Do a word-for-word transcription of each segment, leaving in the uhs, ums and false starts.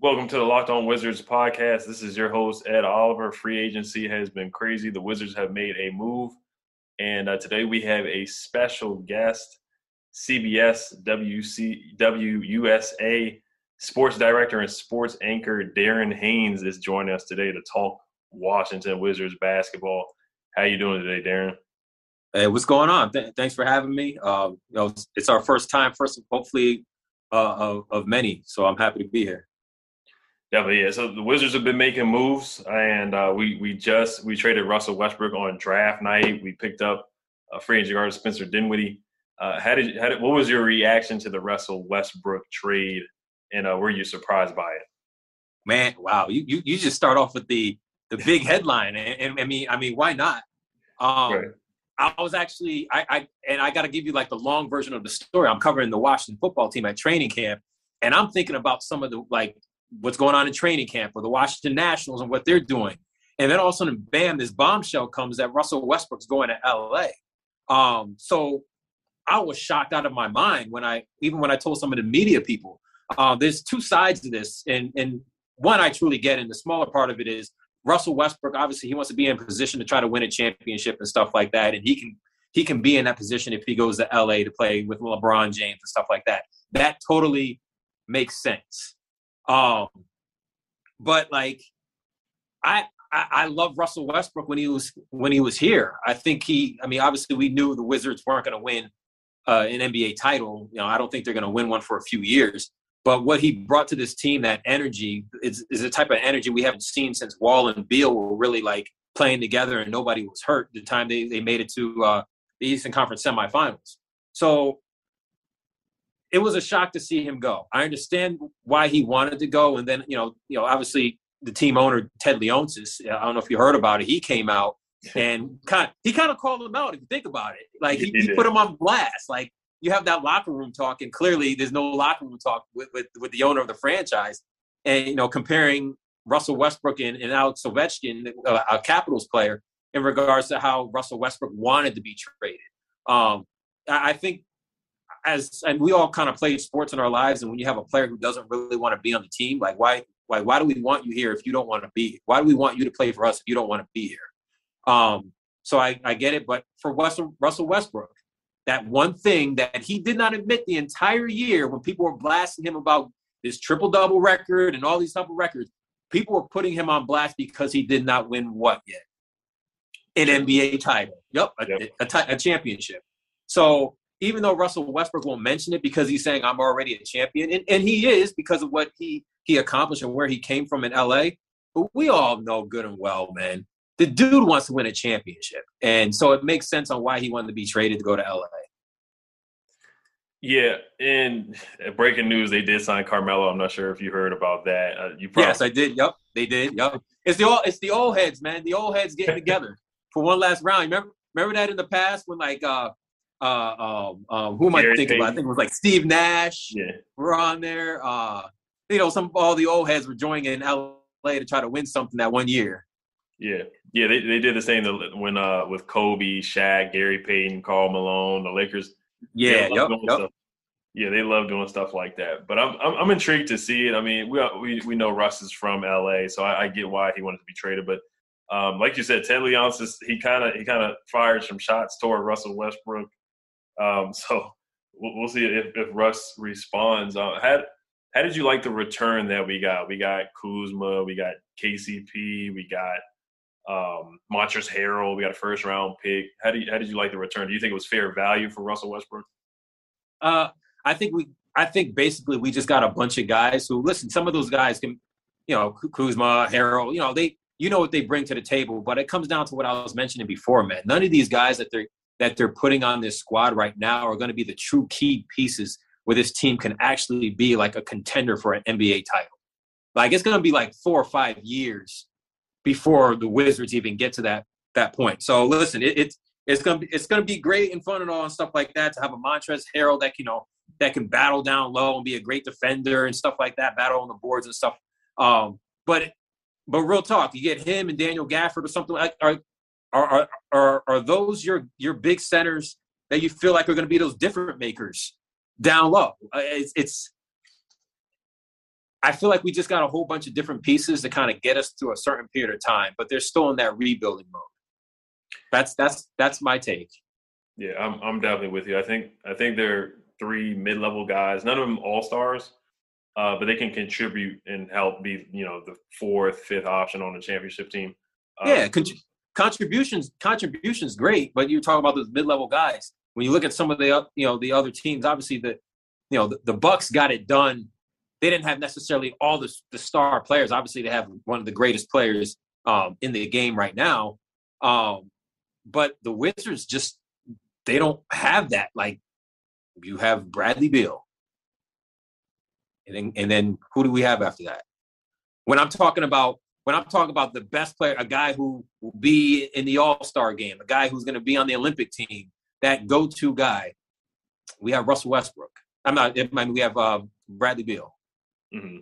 Welcome to the Locked On Wizards podcast. This is your host, Ed Oliver. Free agency has been crazy. The Wizards have made a move. And uh, today we have a special guest, C B S W U S A sports director and sports anchor Darren Haynes is joining us today to talk Washington Wizards basketball. How you doing today, Darren? Hey, what's going on? Th- thanks for having me. Uh, you know, it's our first time, first hopefully uh, of, of many, so I'm happy to be here. Yeah, but yeah, so the Wizards have been making moves, and uh, we we just we traded Russell Westbrook on draft night. We picked up a free agent guard, Spencer Dinwiddie. Uh, how did how did what was your reaction to the Russell Westbrook trade, and uh, were you surprised by it? Man, wow, you you, you just start off with the the big headline, and, and I mean I mean why not? Um, right. I was actually I, I and I got to give you like the long version of the story. I'm covering the Washington football team at training camp, and I'm thinking about some of the like. what's going on in training camp for the Washington Nationals and what they're doing. And then all of a sudden, bam, this bombshell comes that Russell Westbrook's going to L A. Um, so I was shocked out of my mind when I, even when I told some of the media people, uh, there's two sides to this. And, and one I truly get, and the smaller part of it is Russell Westbrook, obviously he wants to be in position to try to win a championship and stuff like that. And he can, he can be in that position if he goes to L A to play with LeBron James and stuff like that. That totally makes sense. Um, but like, I, I, I love Russell Westbrook when he was, when he was here. I think he, I mean, obviously we knew the Wizards weren't going to win uh, an N B A title. You know, I don't think they're going to win one for a few years, but what he brought to this team, that energy is, is a type of energy we haven't seen since Wall and Beal were really like playing together and nobody was hurt the time they, they made it to uh, the Eastern Conference semifinals. So it was a shock to see him go. I understand why he wanted to go. And then, you know, you know, obviously the team owner, Ted Leonsis, I don't know if you heard about it. He came out and kind of, he kind of called him out. If you think about it, like he, he put him on blast. Like you have that locker room talk and clearly there's no locker room talk with, with, with the owner of the franchise. And, you know, comparing Russell Westbrook and, and Alex Ovechkin, uh, a Capitals player, in regards to how Russell Westbrook wanted to be traded. Um, I, I think, As, and we all kind of play sports in our lives, and when you have a player who doesn't really want to be on the team, like why, why, why do we want you here if you don't want to be here? Why do we want you to play for us if you don't want to be here? Um, so I, I get it, but for Russell, Russell Westbrook, that one thing that he did not admit the entire year when people were blasting him about this triple-double record and all these type of records, people were putting him on blast because he did not win what yet? An N B A title. Yep, a, yep. a, a, a championship. So even though Russell Westbrook won't mention it because he's saying I'm already a champion, and, and he is because of what he, he accomplished and where he came from in L A, but we all know good and well, man, the dude wants to win a championship. And so it makes sense on why he wanted to be traded to go to L A. Yeah, and breaking news, they did sign Carmelo. I'm not sure if you heard about that. Uh, you probably- Yes, I did. Yep, they did. Yep. It's the old, it's the old heads, man. The old heads getting together for one last round. Remember, remember that in the past when, like, uh, Uh, um, um, who am I thinking about? I think it was like Steve Nash. Yeah, were on there. Uh, you know, some all the old heads were joining in L A to try to win something that one year. Yeah, yeah, they they did the same when uh with Kobe, Shaq, Gary Payton, Karl Malone, the Lakers. Yeah, they yep, yep. yeah, they love doing stuff like that. But I'm I'm, I'm intrigued to see it. I mean, we we we know Russ is from L A, so I, I get why he wanted to be traded, but. Um, like you said, Ted Leonsis, he kind of he kind of fired some shots toward Russell Westbrook. Um, so we'll, we'll see if, if Russ responds. Uh, how, how did you like the return that we got? We got Kuzma, we got K C P, we got um, Montrezl Harrell, we got a first round pick. How do you, how did you like the return? Do you think it was fair value for Russell Westbrook? Uh, I think we I think basically we just got a bunch of guys who listen. Some of those guys can, you know, Kuzma, Harrell, you know they. You know what they bring to the table, but it comes down to what I was mentioning before, man. None of these guys that they're that they're putting on this squad right now are going to be the true key pieces where this team can actually be like a contender for an N B A title. Like it's going to be like four or five years before the Wizards even get to that that point. So listen, it, it's it's gonna be it's gonna be great and fun and all and stuff like that to have a Montrezl Harrell that you know that can battle down low and be a great defender and stuff like that, battle on the boards and stuff. Um, but But real talk, you get him and Daniel Gafford or something like are are are are those your your big centers that you feel like are going to be those different makers down low? It's, it's I feel like we just got a whole bunch of different pieces to kind of get us through a certain period of time, but they're still in that rebuilding mode. That's that's that's my take. Yeah, I'm I'm definitely with you. I think I think they're three mid-level guys. None of them all-stars, uh, but they can contribute and help be, you know, the fourth, fifth option on the championship team. Um, yeah, con- contributions contributions great, but you're talking about those mid-level guys. When you look at some of the you know the other teams, obviously the you know the, the Bucks got it done. They didn't have necessarily all the, the star players. Obviously, they have one of the greatest players um, in the game right now. Um, but the Wizards just, they don't have that. Like, you have Bradley Beal. And then, and then who do we have after that? When I'm talking about when I'm talking about the best player, a guy who will be in the All-Star game, a guy who's going to be on the Olympic team, that go-to guy, we have Russell Westbrook. I'm not, I mean, we have uh, Bradley Beal. Mm-hmm.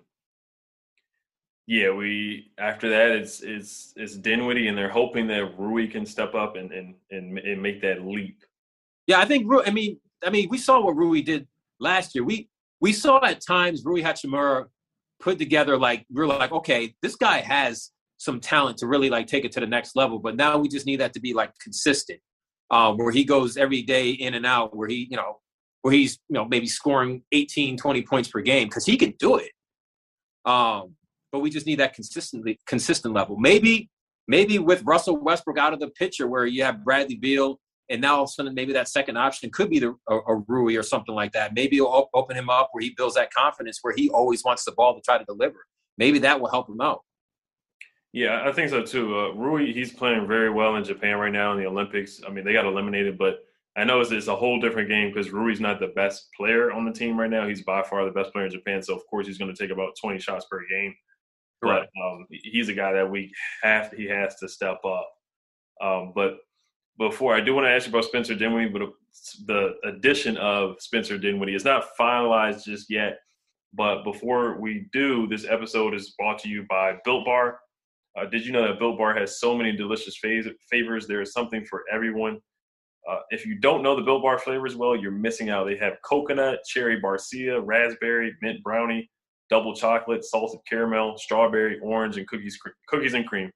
Yeah, we after that it's it's it's Dinwiddie, and they're hoping that Rui can step up and and and, and make that leap. Yeah, I think Rui. I mean, I mean, we saw what Rui did last year. We we saw at times Rui Hachimura put together, like, we were like, okay, this guy has some talent to really like take it to the next level. But now we just need that to be like consistent, uh, where he goes every day in and out, where he you know where he's you know maybe scoring eighteen, twenty points per game, because he can do it. Um, but we just need that consistently consistent level. Maybe, maybe with Russell Westbrook out of the picture, where you have Bradley Beal, and now all of a sudden maybe that second option could be the, a, a Rui or something like that. Maybe it'll open him up where he builds that confidence, where he always wants the ball to try to deliver. Maybe that will help him out. Yeah, I think so too. Uh, Rui, he's playing very well in Japan right now in the Olympics. I mean, they got eliminated, but I know it's, it's a whole different game because Rui's not the best player on the team right now. He's by far the best player in Japan, so of course he's going to take about twenty shots per game. Right. But um, he's a guy that we have he has to step up. Um, but before, I do want to ask you about Spencer Dinwiddie, but the addition of Spencer Dinwiddie is not finalized just yet. But before we do, this episode is brought to you by Built Bar. Uh, did you know that Built Bar has so many delicious fav- favors? There is something for everyone. Uh, if you don't know the Built Bar flavors well, you're missing out. They have coconut, cherry barcia, raspberry, mint brownie, double chocolate, salted caramel, strawberry, orange, and cookies cookies and cream.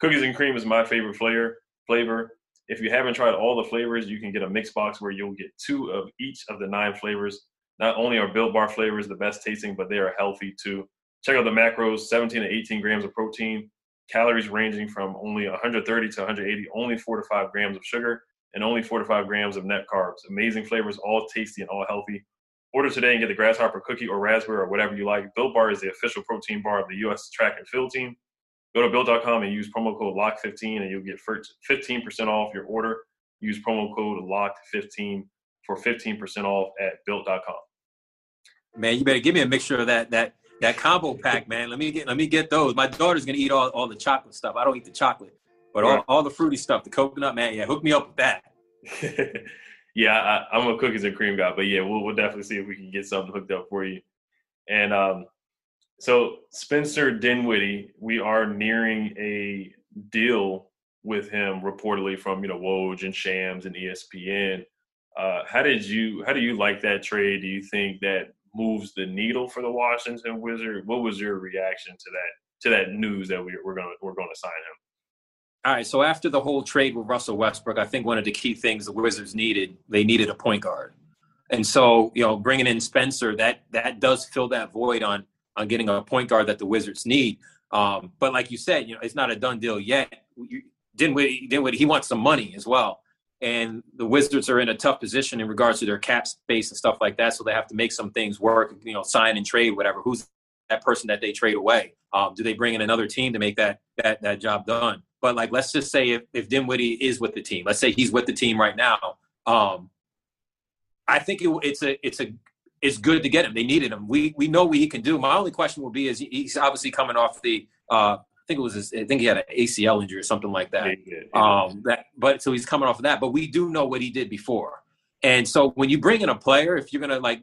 Cookies and cream is my favorite flavor. Flavor. If you haven't tried all the flavors, you can get a mix box where you'll get two of each of the nine flavors. Not only are Built Bar flavors the best tasting, but they are healthy too. Check out the macros, seventeen to eighteen grams of protein, calories ranging from only one hundred thirty to one hundred eighty, only four to five grams of sugar, and only four to five grams of net carbs. Amazing flavors, all tasty and all healthy. Order today and get the grasshopper cookie or raspberry or whatever you like. Built Bar is the official protein bar of the U S track and field team. Go to built dot com and use promo code lock fifteen and you'll get fifteen percent off your order. Use promo code lock fifteen for fifteen percent off at built dot com. Man, you better give me a mixture of that that that combo pack, man. Let me get let me get those. My daughter's gonna eat all, all the chocolate stuff. I don't eat the chocolate. But all, all the fruity stuff, the coconut, man, yeah, hook me up with that. yeah, I, I'm a cookies and cream guy, but yeah, we'll, we'll definitely see if we can get something hooked up for you. And um, so Spencer Dinwiddie, we are nearing a deal with him reportedly from, you know, Woj and Shams and E S P N. Uh, how did you, how do you like that trade? Do you think that moves the needle for the Washington Wizards? What was your reaction to that, to that news that we, we're going to, we're going to sign him? All right, so after the whole trade with Russell Westbrook, I think one of the key things the Wizards needed, they needed a point guard. And so, you know, bringing in Spencer, that that does fill that void on on getting a point guard that the Wizards need. Um, but like you said, you know, it's not a done deal yet. You, Dinwiddie, Dinwiddie, he wants some money as well. And the Wizards are in a tough position in regards to their cap space and stuff like that, so they have to make some things work, you know, sign and trade, whatever. Who's that person that they trade away? Um, do they bring in another team to make that that that job done? But, like, let's just say if, if Dinwiddie is with the team, let's say he's with the team right now. Um, I think it, it's a it's a it's good to get him. They needed him. We we know what he can do. My only question will be is he, he's obviously coming off the uh, I think it was his, I think he had an A C L injury or something like that. Yeah, yeah. Um, that. But so he's coming off of that. But we do know what he did before. And so when you bring in a player, if you're gonna like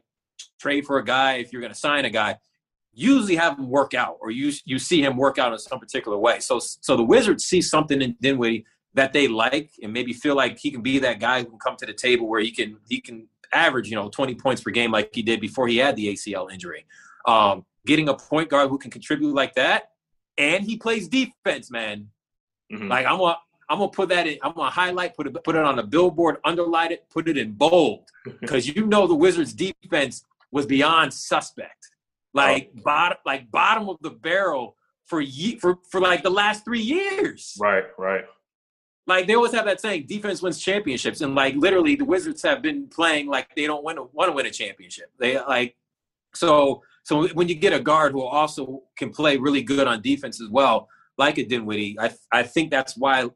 trade for a guy, if you're gonna sign a guy, usually have him work out, or you you see him work out in some particular way. So so the Wizards see something in Dinwiddie that they like, and maybe feel like he can be that guy who can come to the table where he can he can average, you know, twenty points per game like he did before he had the A C L injury. Um, getting a point guard who can contribute like that, and he plays defense, man. Mm-hmm. Like I'm gonna, I'm gonna put that in. I'm gonna highlight, put it, put it on a billboard, underline it, put it in bold, because you know the Wizards' defense was beyond suspect, like oh. bottom, like bottom of the barrel for ye- for for like the last three years. Right, right. Like they always have that saying, defense wins championships, and like literally the Wizards have been playing like they don't want to want to win a championship. They like so. So when you get a guard who also can play really good on defense as well, like a Dinwiddie, I I think that's why,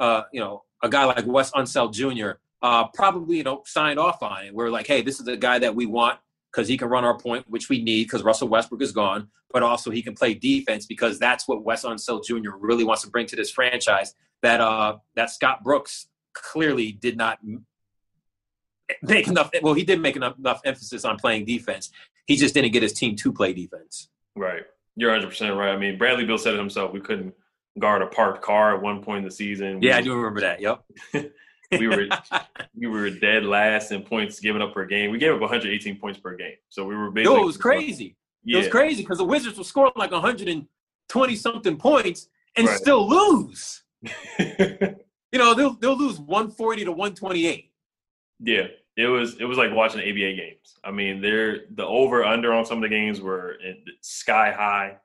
uh, you know, a guy like Wes Unseld Junior Uh, probably, you know, signed off on it. We're like, hey, this is a guy that we want because he can run our point, which we need because Russell Westbrook is gone, but also he can play defense because that's what Wes Unseld Junior really wants to bring to this franchise that uh that Scott Brooks clearly did not make enough. Well, he did make enough, enough emphasis on playing defense. He just didn't get his team to play defense. Right. You're one hundred percent right. I mean, Bradley Beal said it himself. We couldn't guard a parked car at one point in the season. We, yeah, I do remember that. Yep. we were we were dead last in points given up per game. We gave up one hundred eighteen points per game. So we were basically – Yo, it was crazy. Yeah. It was crazy because the Wizards were scoring like one hundred twenty-something points and right. still lose. You know, they'll, they'll lose one forty to one twenty-eight. Yeah. It was it was like watching A B A games. I mean, they're the over under on some of the games were sky high.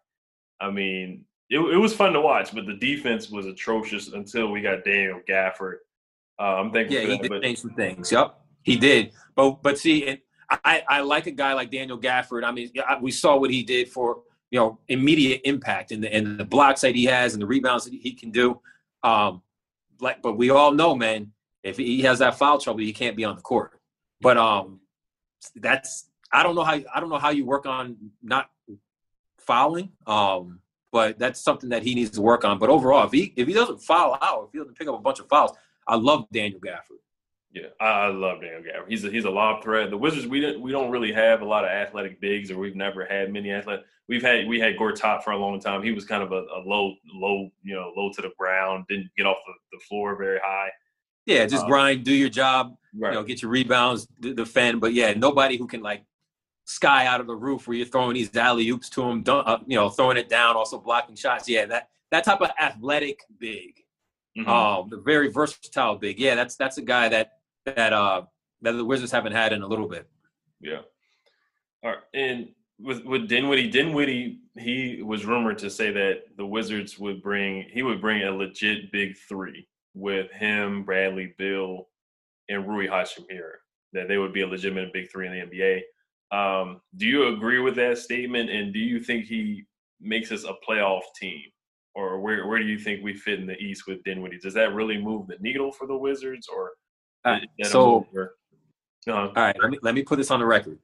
I mean, it it was fun to watch, but the defense was atrocious until we got Daniel Gafford. Uh, I'm thankful. Yeah, for that, he did change some things. Yep, he did. But but see, and I I like a guy like Daniel Gafford. I mean, I, we saw what he did for you know immediate impact and the and the blocks that he has and the rebounds that he can do. Um, like, but we all know, man, if he has that foul trouble, he can't be on the court. But um, that's I don't know how I don't know how you work on not fouling. Um, but that's something that he needs to work on. But overall, if he if he doesn't foul out, if he doesn't pick up a bunch of fouls, I love Daniel Gafford. Yeah, I love Daniel Gafford. He's a, he's a lob threat. The Wizards we didn't we don't really have a lot of athletic bigs, or we've never had many athletic. We've had we had Gore Top for a long time. He was kind of a, a low low you know low to the ground, didn't get off the, the floor very high. Yeah, just um, grind, do your job, right. You know, get your rebounds, d- defend. But yeah, nobody who can like sky out of the roof where you're throwing these alley oops to them, dun- uh, you know, throwing it down, also blocking shots. Yeah, that that type of athletic big, mm-hmm. um, the very versatile big. Yeah, that's that's a guy that that uh that the Wizards haven't had in a little bit. Yeah. All right, and with with Dinwiddie, Dinwiddie he was rumored to say that the Wizards would bring he would bring a legit big three. With him, Bradley Beal, and Rui Hachimura, that they would be a legitimate big three in the N B A. Um, do you agree with that statement, and do you think he makes us a playoff team? Or where where do you think we fit in the East with Dinwiddie? Does that really move the needle for the Wizards? Or uh, so, uh, all right, let me, let me put this on the record.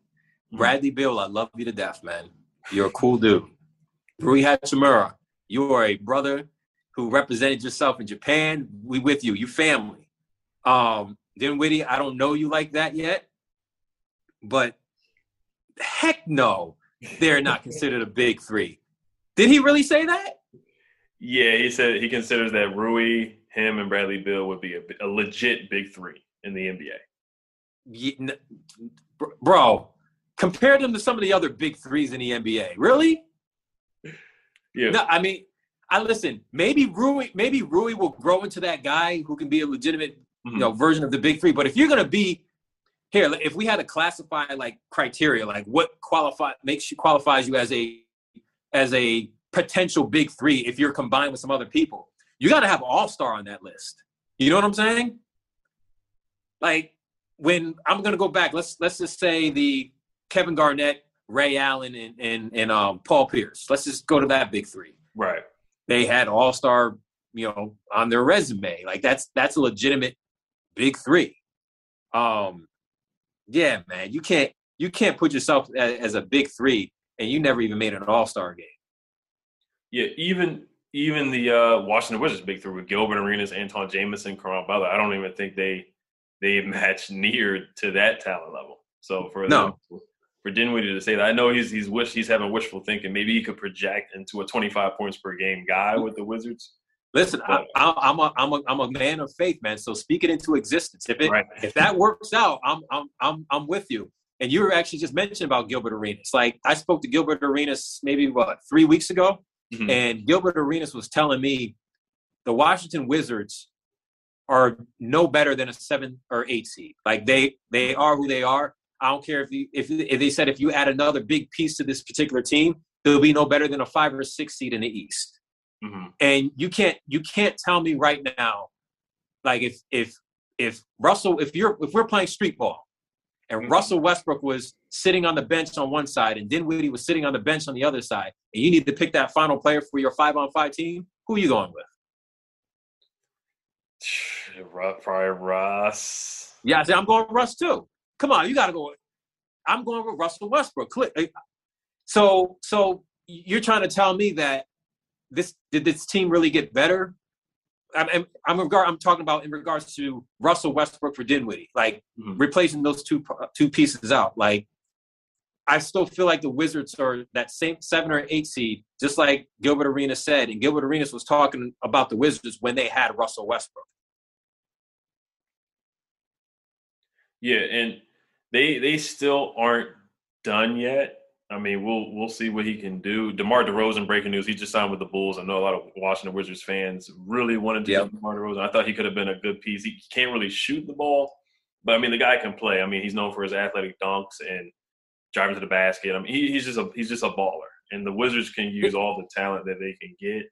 Bradley Beal, I love you to death, man. You're a cool dude. Rui Hachimura, you are a brother who represented yourself in Japan. We with you, you family. Um, Dinwiddie, I don't know you like that yet, but heck no, they're not considered a big three. Did he really say that? Yeah, he said he considers that Rui, him, and Bradley Beal would be a, a legit big three in the N B A. Yeah, n- bro, compare them to some of the other big threes in the N B A. Really? Yeah. No, I mean, I listen, maybe Rui, maybe Rui will grow into that guy who can be a legitimate, mm-hmm. you know, version of the big three. But if you're going to be here, if we had to classify like criteria, like what qualify makes you qualifies you as a, as a potential big three, if you're combined with some other people, you got to have all-star on that list. You know what I'm saying? Like when I'm going to go back, let's, let's just say the Kevin Garnett, Ray Allen, and, and, and um, Paul Pierce, let's just go to that big three. Right. They had all-star, you know, on their resume. Like that's that's a legitimate big three. Um, yeah, man, you can't you can't put yourself as, as a big three and you never even made an all-star game. Yeah, even even the uh, Washington Wizards big three with Gilbert Arenas, Antawn Jamison, Caron Butler, I don't even think they they match near to that talent level. So for no. them, for Dinwiddie to say that, I know he's he's wish he's having wishful thinking. Maybe he could project into a twenty-five points per game guy with the Wizards. Listen, but, I, I'm a I'm a I'm a man of faith, man. So speak it into existence. If it right. if that works out, I'm I'm I'm I'm with you. And you were actually just mentioned about Gilbert Arenas. Like, I spoke to Gilbert Arenas maybe, what, three weeks ago? Mm-hmm. And Gilbert Arenas was telling me the Washington Wizards are no better than a seven or eight seed. Like, they they are who they are. I don't care if, you, if, if they said if you add another big piece to this particular team, they'll be no better than a five or six seed in the East. Mm-hmm. And you can't you can't tell me right now, like, if if if Russell, if you're if we're playing street ball, and mm-hmm. Russell Westbrook was sitting on the bench on one side, and Dinwiddie was sitting on the bench on the other side, and you need to pick that final player for your five-on-five team, who are you going with? Probably Russ. Yeah, I said I'm going with Russ too. Come on, you got to go. I'm going with Russell Westbrook. So, so you're trying to tell me that this did this team really get better? I'm I'm I'm, regard, I'm talking about in regards to Russell Westbrook for Dinwiddie, like mm-hmm. replacing those two two pieces out. Like, I still feel like the Wizards are that same seven or eight seed, just like Gilbert Arenas said, and Gilbert Arenas was talking about the Wizards when they had Russell Westbrook. Yeah, and they they still aren't done yet. I mean, we'll we'll see what he can do. DeMar DeRozan, breaking news, he just signed with the Bulls. I know a lot of Washington Wizards fans really wanted to yep. get DeMar DeRozan. I thought he could have been a good piece. He can't really shoot the ball, but, I mean, the guy can play. I mean, he's known for his athletic dunks and driving to the basket. I mean, he, he's just a he's just a baller, and the Wizards can use all the talent that they can get.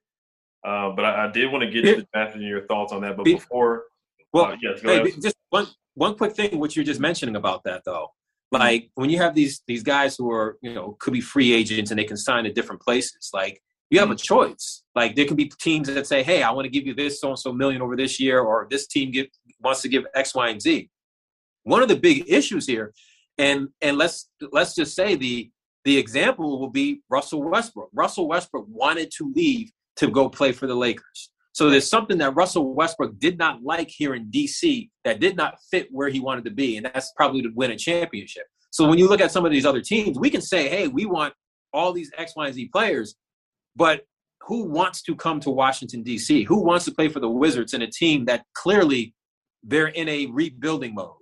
Uh, but I, I did want to get to the draft and your thoughts on that. But before well, uh, – yes, go hey, ahead. Just one – One quick thing, what you're just mentioning about that, though, like when you have these these guys who are, you know, could be free agents and they can sign to different places, like you have a choice. Like there could be teams that say, hey, I want to give you this so-and-so million over this year, or this team give, wants to give X, Y, and Z. One of the big issues here, and and let's let's just say the the example will be Russell Westbrook. Russell Westbrook wanted to leave to go play for the Lakers. So there's something that Russell Westbrook did not like here in D C that did not fit where he wanted to be, and that's probably to win a championship. So when you look at some of these other teams, we can say, hey, we want all these X, Y, and Z players, but who wants to come to Washington, D C? Who wants to play for the Wizards in a team that clearly they're in a rebuilding mode?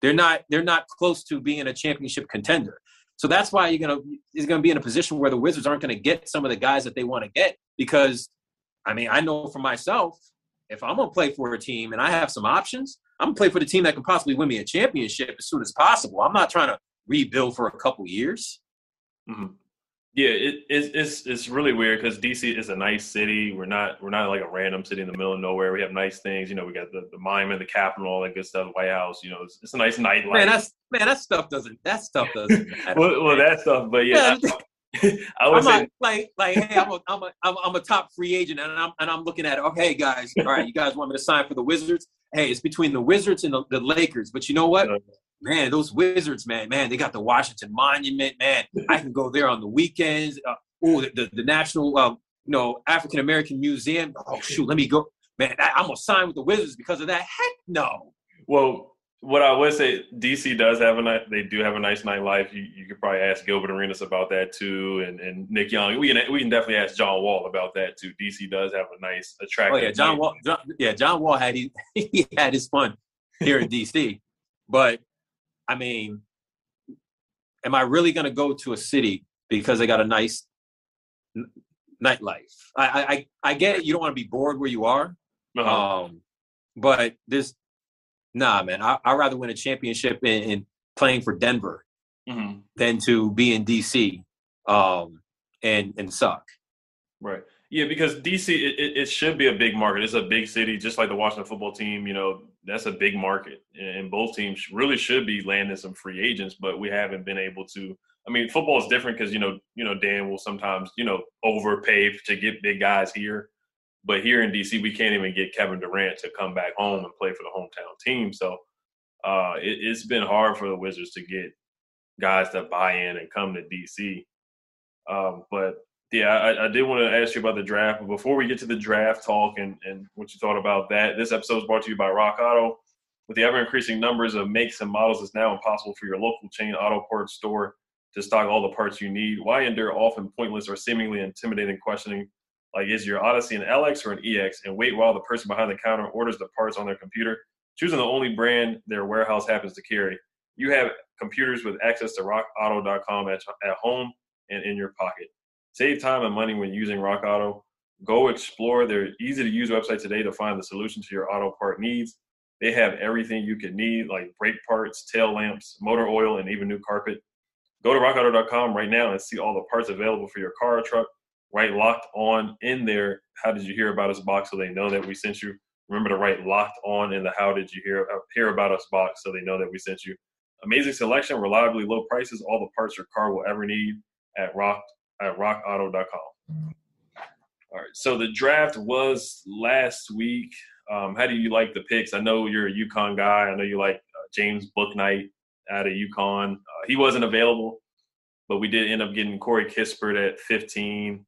They're not, they're not close to being a championship contender. So that's why you're gonna is gonna be in a position where the Wizards aren't gonna get some of the guys that they want to get, because I mean, I know for myself, if I'm going to play for a team and I have some options, I'm going to play for the team that can possibly win me a championship as soon as possible. I'm not trying to rebuild for a couple years. Mm-hmm. Yeah, it, it's, it's it's really weird because D C is a nice city. We're not we're not like a random city in the middle of nowhere. We have nice things. You know, we got the, the Monument, the Capitol, all that good stuff, the White House. You know, it's, it's a nice nightlife. Man, that's, man, that stuff doesn't – that stuff doesn't matter. well, well, that stuff, but yeah. I, I would I'm say, not, like, like, hey, I'm a, I'm a, I'm a top free agent, and I'm, and I'm looking at, okay, guys, all right, you guys want me to sign for the Wizards? Hey, it's between the Wizards and the, the Lakers, but you know what, man, those Wizards, man, man, they got the Washington Monument, man. I can go there on the weekends. Uh, oh, the, the, the National, uh, you know, African American Museum. Oh shoot, let me go, man. I, I'm gonna sign with the Wizards because of that. Heck no. Well. What I would say, D C does have a nice, they do have a nice nightlife. You, you could probably ask Gilbert Arenas about that too, and, and Nick Young. We can we can definitely ask John Wall about that too. D C does have a nice, attractive. Oh yeah, John Wall. John, yeah, John Wall had he, he had his fun here in D C. But I mean, am I really going to go to a city because they got a nice n- nightlife? I, I I get it. You don't want to be bored where you are, uh-huh. um, but this. Nah, man, I, I'd rather win a championship in, in playing for Denver mm-hmm. than to be in D C um, and and suck. Right. Yeah, because D C, it, it should be a big market. It's a big city, just like the Washington football team. You know, that's a big market. And both teams really should be landing some free agents, but we haven't been able to. I mean, football is different because, you know, you know, Dan will sometimes, you know, overpay to get big guys here. But here in D C, we can't even get Kevin Durant to come back home and play for the hometown team. So uh, it, it's been hard for the Wizards to get guys to buy in and come to D C. Um, but, yeah, I, I did want to ask you about the draft. But before we get to the draft talk and, and what you thought about that, this episode is brought to you by Rock Auto. With the ever-increasing numbers of makes and models, it's now impossible for your local chain auto parts store to stock all the parts you need. Why endure often pointless or seemingly intimidating questioning? Like, is your Odyssey an L X or an E X? And wait while the person behind the counter orders the parts on their computer, choosing the only brand their warehouse happens to carry. you have computers with access to rock auto dot com at, at home and in your pocket. Save time and money when using Rock Auto. Go explore their easy-to-use website today to find the solution to your auto part needs. They have everything you could need, like brake parts, tail lamps, motor oil, and even new carpet. Go to rock auto dot com right now and see all the parts available for your car or truck. Write Locked On in there. How did you hear about us box so they know that we sent you. Remember to write Locked On in the how did you hear, hear about us box so they know that we sent you. Amazing selection, reliably low prices, all the parts your car will ever need at rock at rock auto dot com. All right, so the draft was last week. Um, how do you like the picks? I know you're a UConn guy. I know you like uh, James Bouknight out of UConn. Uh, he wasn't available, but we did end up getting Corey Kispert at fifteen,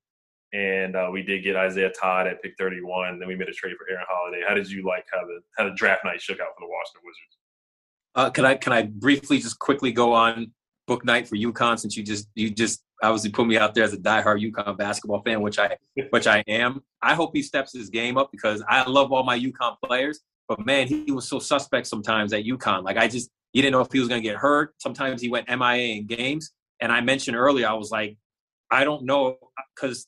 and uh, we did get Isaiah Todd at pick thirty-one. Then we made a trade for Aaron Holiday. How did you like how the how the draft night shook out for the Washington Wizards? Uh, can I can I briefly just quickly go on Bouknight for UConn, since you just you just obviously put me out there as a diehard UConn basketball fan, which I which I am. I hope he steps his game up because I love all my UConn players, but man, he was so suspect sometimes at UConn. Like I just you didn't know if he was going to get hurt. Sometimes he went M I A in games, and I mentioned earlier I was like, I don't know, because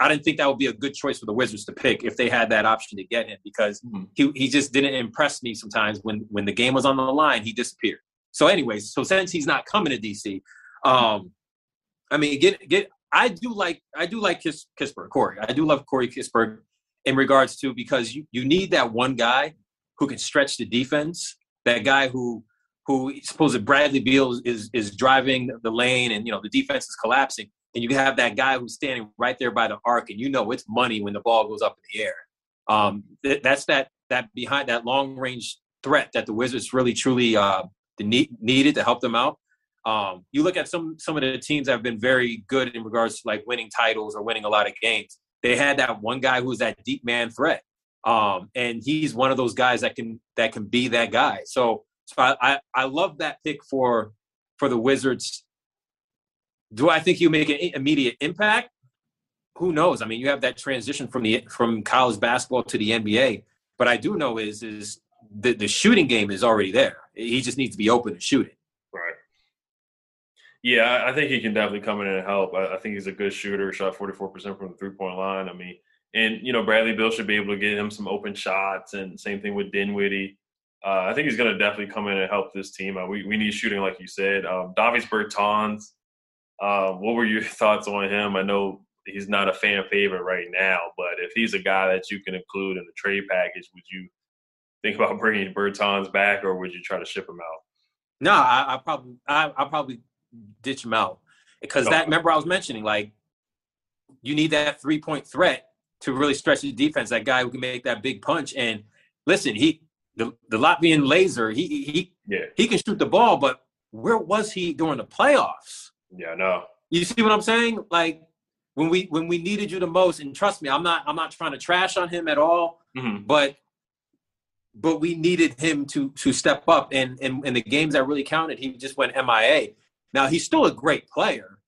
I didn't think that would be a good choice for the Wizards to pick if they had that option to get him, because he he just didn't impress me sometimes when when the game was on the line. He disappeared. So anyways, so since he's not coming to D C, um, I mean, get get. I do like I do like Kis, Kispert, Corey. I do love Corey Kispert in regards to, because you, you need that one guy who can stretch the defense. That guy who who suppose that Bradley Beal is is driving the lane and you know the defense is collapsing, and you have that guy who's standing right there by the arc, and you know it's money when the ball goes up in the air. Um, th- that's that that behind that long range threat that the Wizards really truly. Uh, needed to help them out. Um, you look at some some of the teams that have been very good in regards to like winning titles or winning a lot of games. They had that one guy who's that deep man threat, um, and he's one of those guys that can that can be that guy. So, so I, I I love that pick for for the Wizards. Do I think you make an immediate impact? Who knows? I mean, you have that transition from the from college basketball to the N B A. But I do know is is the the shooting game is already there. He just needs to be open to shoot it. Right. Yeah, I think he can definitely come in and help. I think he's a good shooter, shot forty-four percent from the three-point line. I mean, and, you know, Bradley Beal should be able to get him some open shots, and same thing with Dinwiddie. Uh, I think he's going to definitely come in and help this team. Uh, we, we need shooting, like you said. Um, Davis Bertans, uh, what were your thoughts on him? I know he's not a fan favorite right now, but if he's a guy that you can include in the trade package, would you – think about bringing Bertans back, or would you try to ship him out? No, I, I probably, I, I probably ditch him out because no. that. Remember, I was mentioning like you need that three point threat to really stretch the defense. That guy who can make that big punch. And listen, he the, the Latvian laser. He he yeah. he can shoot the ball, but where was he during the playoffs? Yeah, no. You see what I'm saying? Like when we when we needed you the most. And trust me, I'm not I'm not trying to trash on him at all, mm-hmm. but. But we needed him to to step up, and in the games that really counted, he just went M I A. Now, he's still a great player.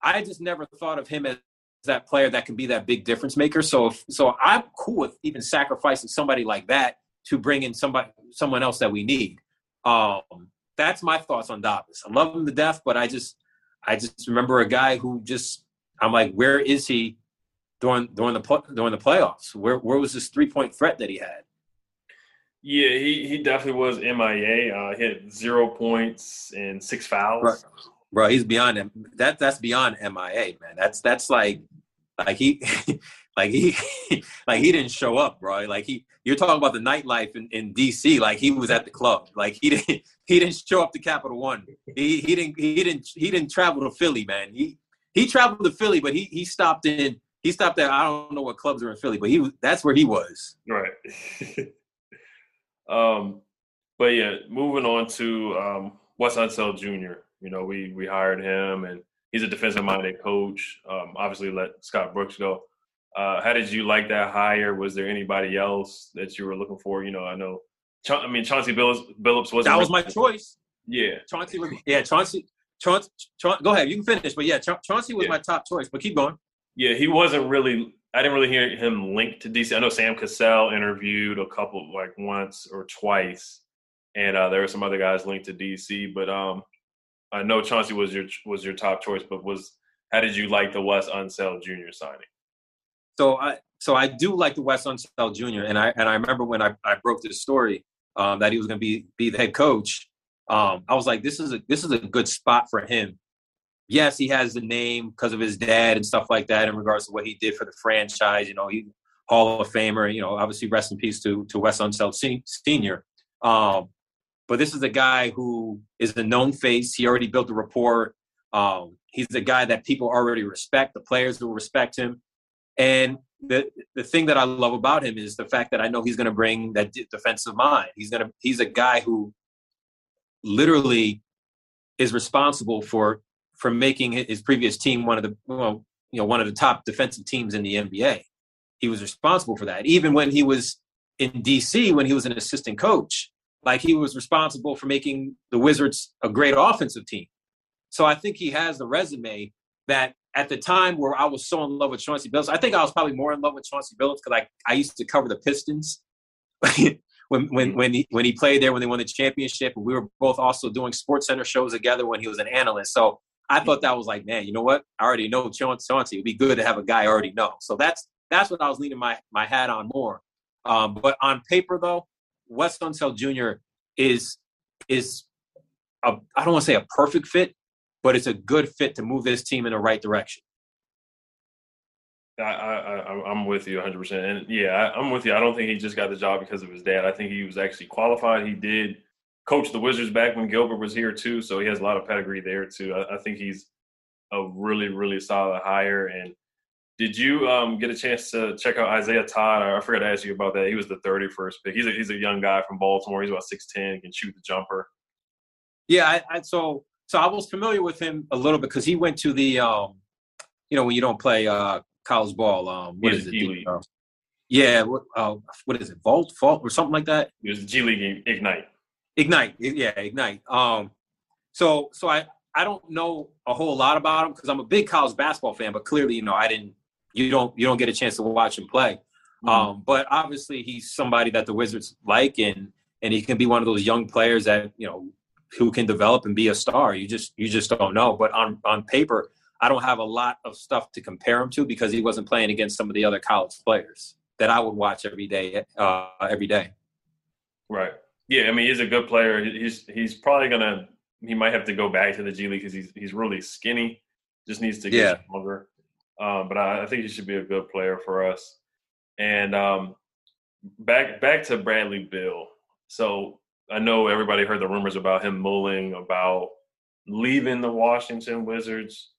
I just never thought of him as that player that can be that big difference maker. So if, so I'm cool with even sacrificing somebody like that to bring in somebody someone else that we need. Um, that's my thoughts on Davis. I love him to death, but I just I just remember a guy who just I'm like, where is he during during the during the playoffs? Where where was this three point threat that he had? Yeah, he, he definitely was M I A. Uh, hit zero points and six fouls. Bro, bro he's beyond him. That that's beyond M I A, man. That's that's like like he like he like he didn't show up, bro. Like he you're talking about the nightlife in, in D C. Like he was at the club. Like he didn't he didn't show up to Capital One. He he didn't he didn't he didn't travel to Philly, man. He he traveled to Philly, but he he stopped in he stopped at I don't know what clubs are in Philly, but he that's where he was. Right. Um, but yeah, moving on to um, Wes Unseld Junior You know, we we hired him, and he's a defensive-minded coach. Um, obviously, let Scott Brooks go. Uh, how did you like that hire? Was there anybody else that you were looking for? You know, I know. Ch- I mean, Chauncey Billups, Billups wasn't. That was my choice. Yeah, Chauncey. Was, yeah, Chauncey. Chauncey. Chauncey. Go ahead. You can finish. But yeah, Cha- Chauncey was yeah. my top choice. But keep going. Yeah, he wasn't really. I didn't really hear him linked to D C. I know Sam Cassell interviewed a couple, like once or twice, and uh, there were some other guys linked to D C. But um, I know Chauncey was your was your top choice. But was how did you like the Wes Unseld Junior signing? So I so I do like the Wes Unseld Junior and I and I remember when I, I broke this story um, that he was going to be be the head coach. Um, I was like, this is a this is a good spot for him. Yes, he has the name because of his dad and stuff like that in regards to what he did for the franchise. You know, he Hall of Famer, you know, obviously rest in peace to, to Wes Unseld Senior Um, but this is a guy who is a known face. He already built the rapport. Um, he's the guy that people already respect. The players will respect him. And the the thing that I love about him is the fact that I know he's going to bring that defensive mind. He's going to he's a guy who literally is responsible for for making his previous team one of the well, you know one of the top defensive teams in the N B A. He was responsible for that. Even when he was in D C, when he was an assistant coach, like he was responsible for making the Wizards a great offensive team. So I think he has the resume that at the time where I was so in love with Chauncey Billups, I think I was probably more in love with Chauncey Billups because I, I used to cover the Pistons when when when he, when he played there, when they won the championship. And we were both also doing SportsCenter shows together when he was an analyst. So I thought that was like, man, you know what? I already know Chauncey. It would be good to have a guy I already know. So that's That's what I was leaning my, my hat on more. Um, but on paper, though, Wes Unseld Junior is, is a, I don't want to say a perfect fit, but it's a good fit to move this team in the right direction. I, I, I'm with you one hundred percent. And, yeah, I, I'm with you. I don't think he just got the job because of his dad. I think he was actually qualified. He did coach the Wizards back when Gilbert was here, too, so he has a lot of pedigree there, too. I, I think he's a really, really solid hire. And did you um, get a chance to check out Isaiah Todd? I forgot to ask you about that. He was the thirty-first pick. He's a, he's a young guy from Baltimore. He's about six ten, can shoot the jumper. Yeah, I, I, so so I was familiar with him a little bit because he went to the, um, you know, when you don't play uh, college ball, um, what is it? G League. Uh, yeah, what, uh, what is it? Vault, Vault, or something like that? It was G League Ignite. Ignite, yeah, Ignite. Um, so so I, I don't know a whole lot about him because I'm a big college basketball fan, but clearly, you know, I didn't. You don't you don't get a chance to watch him play. Mm-hmm. Um, but obviously he's somebody that the Wizards like, and and he can be one of those young players that, you know, who can develop and be a star. You just you just don't know. But on, on paper, I don't have a lot of stuff to compare him to because he wasn't playing against some of the other college players that I would watch every day. Uh, every day. Right. Yeah, I mean, he's a good player. He's he's probably going to – he might have to go back to the G League because he's, he's really skinny. Just needs to get yeah. stronger. Um, but I, I think he should be a good player for us. And um, back back to Bradley Beal. So I know everybody heard the rumors about him mulling about leaving the Washington Wizards.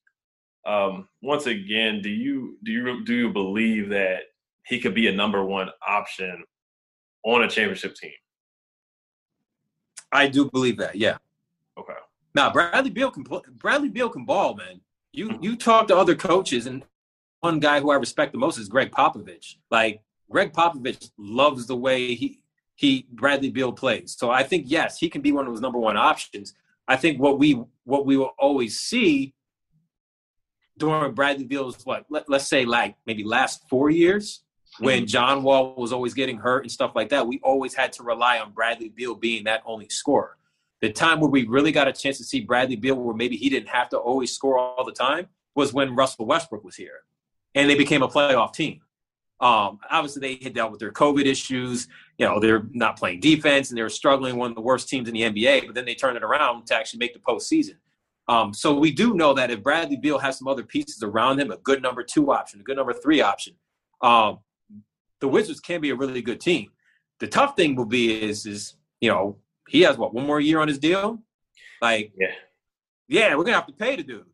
Um, once again, do you do you do you believe that he could be a number one option on a championship team? I do believe that. Yeah. Okay. Now Bradley Beal can Bradley Beal can ball, man. You you talk to other coaches, and one guy who I respect the most is Gregg Popovich. Like, Gregg Popovich loves the way he he Bradley Beal plays. So I think, yes, he can be one of his number one options. I think what we what we will always see during Bradley Beal's, what, let, let's say like maybe last four years, mm-hmm. when John Wall was always getting hurt and stuff like that, we always had to rely on Bradley Beal being that only scorer. The time where we really got a chance to see Bradley Beal where maybe he didn't have to always score all the time was when Russell Westbrook was here and they became a playoff team. Um, obviously, they had dealt with their COVID issues. You know, they're not playing defense and they were struggling, one of the worst teams in the N B A, but then they turned it around to actually make the postseason. Um, so we do know that if Bradley Beal has some other pieces around him, a good number two option, a good number three option, um, the Wizards can be a really good team. The tough thing will be is, is you know, he has, what, one more year on his deal? Like, yeah, yeah we're going to have to pay the dude.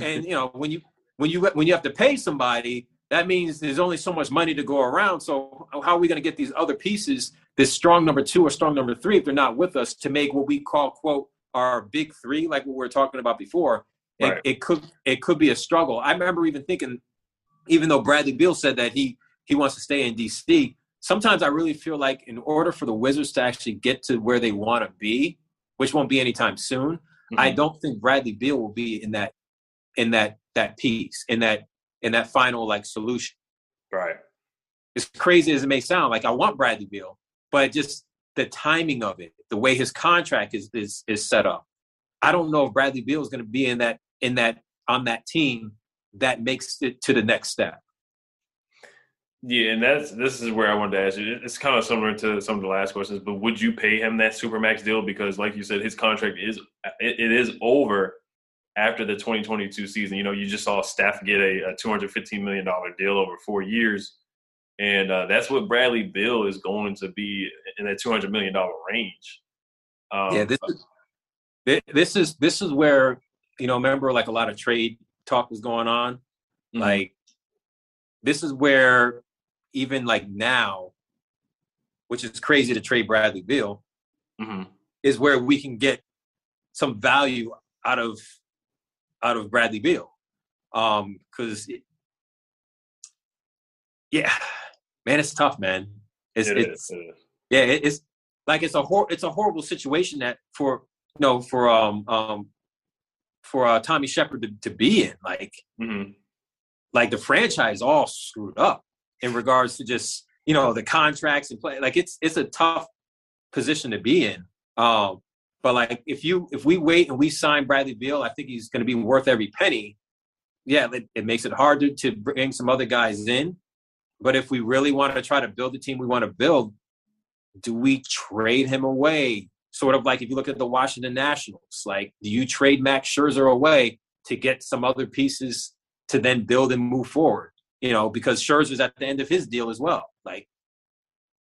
And, you know, when you when you, when you have to pay somebody, that means there's only so much money to go around. So how are we going to get these other pieces, this strong number two or strong number three, if they're not with us, to make what we call, quote, our big three, like what we were talking about before? Right. It, it could it could be a struggle. I remember even thinking, even though Bradley Beal said that he he wants to stay in D C, sometimes I really feel like in order for the Wizards to actually get to where they want to be, which won't be anytime soon, mm-hmm. I don't think Bradley Beal will be in that in that that piece, in that in that final like solution. Right. As crazy as it may sound, like I want Bradley Beal, but just the timing of it, the way his contract is is is set up. I don't know if Bradley Beal is going to be in that in that on that team that makes it to the next step. Yeah, and that's this is where I wanted to ask you. It's kind of similar to some of the last questions, but would you pay him that Supermax deal? Because like you said, his contract is it, it is over after the twenty twenty-two season. You know, you just saw Steph get a, a two hundred fifteen million dollars deal over four years, and uh, that's what Bradley Beal is going to be in that two hundred million dollars range. Um, yeah, this is, this is this is where, you know, remember like a lot of trade talk was going on? Mm-hmm. Like this is where even like now, which is crazy to trade Bradley Beal, mm-hmm. is where we can get some value out of out of Bradley Beal. Um, cause it, yeah, man, it's tough, man. It's, it it's, is, it is. yeah, it, it's like, it's a hor- it's a horrible situation that for, you know, for, um, um, for uh, Tommy Shepard to, to be in, like, mm-hmm. like the franchise all screwed up in regards to just, you know, the contracts and play. Like it's, it's a tough position to be in. Um, But like, if you if we wait and we sign Bradley Beal, I think he's going to be worth every penny. Yeah, it, it makes it harder to bring some other guys in. But if we really want to try to build the team we want to build, do we trade him away? Sort of like if you look at the Washington Nationals, like do you trade Max Scherzer away to get some other pieces to then build and move forward? You know, because Scherzer's at the end of his deal as well. Like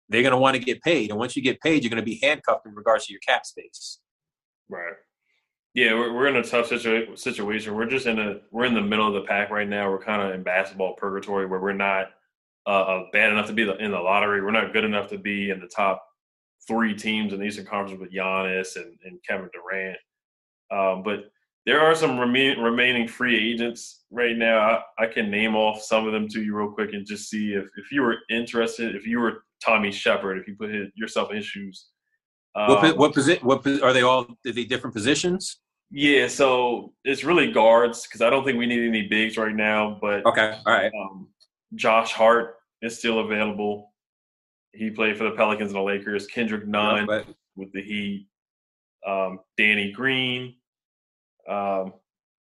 they're going to want to get paid, and once you get paid, you're going to be handcuffed in regards to your cap space. Right. Yeah, we're we're in a tough situa- situation. We're just in a we're in the middle of the pack right now. We're kind of in basketball purgatory where we're not uh, bad enough to be in the lottery. We're not good enough to be in the top three teams in the Eastern Conference with Giannis and, and Kevin Durant. Um, but there are some rem- remaining free agents right now. I, I can name off some of them to you real quick and just see if, if you were interested, if you were Tommy Shepard, if you put his, yourself in his shoes. Um, what what position? What are they all? Are they different positions? Yeah, so it's really guards because I don't think we need any bigs right now. But okay, all right. Um, Josh Hart is still available. He played for the Pelicans and the Lakers. Kendrick Nunn yeah, but... with the Heat. Um, Danny Green, um,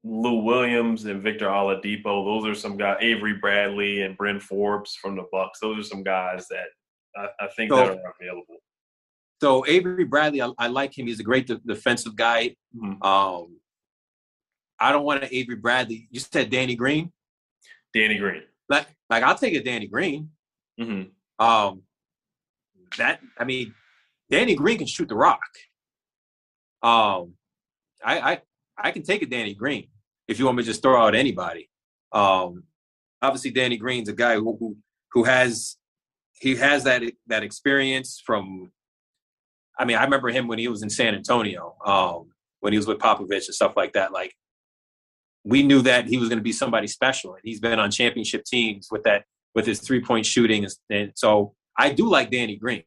Lou Williams, and Victor Oladipo. Those are some guys. Avery Bradley and Bryn Forbes from the Bucks. Those are some guys that I, I think so, that are available. So Avery Bradley, I, I like him. He's a great de- defensive guy. Mm-hmm. Um, I don't want an Avery Bradley. You said Danny Green? Danny Green. Like, like I'll take a Danny Green. Mm-hmm. Um, that I mean, Danny Green can shoot the rock. Um, I, I I can take a Danny Green if you want me to just throw out anybody. Um, obviously, Danny Green's a guy who who, who has he has that that experience from. I mean, I remember him when he was in San Antonio, um, when he was with Popovich and stuff like that. Like, we knew that he was going to be somebody special, and he's been on championship teams with that with his three point shooting. And so, I do like Danny Green.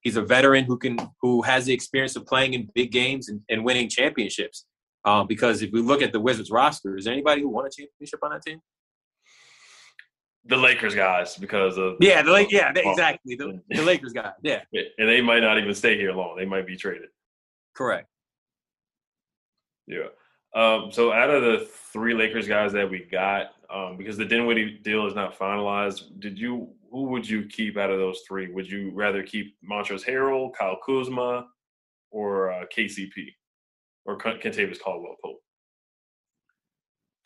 He's a veteran who can who has the experience of playing in big games and, and winning championships. Um, because if we look at the Wizards roster, is there anybody who won a championship on that team? The Lakers guys, because of yeah, the like yeah, they, exactly the, the Lakers guys, yeah, and they might not even stay here long. They might be traded. Correct. Yeah. Um, so out of the three Lakers guys that we got, um, because the Dinwiddie deal is not finalized, did you? Who would you keep out of those three? Would you rather keep Montrezl Harrell, Kyle Kuzma, or uh, K C P, or Kentavious Caldwell-Pope?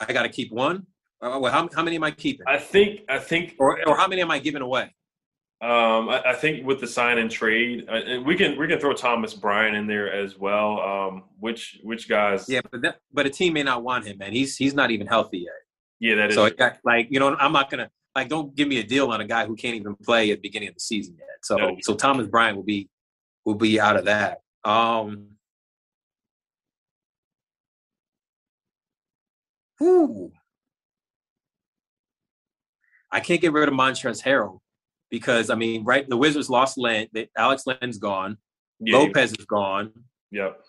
I got to keep one. Uh, well, how, how many am I keeping? I think I think, or or how many am I giving away? Um, I, I think with the sign and trade, uh, and we can we can throw Thomas Bryant in there as well. Um, which which guys? Yeah, but that, but a team may not want him, man. He's he's not even healthy yet. Yeah, that is. So it got, like you know, I'm not gonna like don't give me a deal on a guy who can't even play at the beginning of the season yet. So no. so Thomas Bryant will be will be out of that. Um, whew. I can't get rid of Montrezl Harrell because, I mean, right, the Wizards lost Len. They, Alex Len's gone. Yeah, Lopez yeah. is gone. Yep.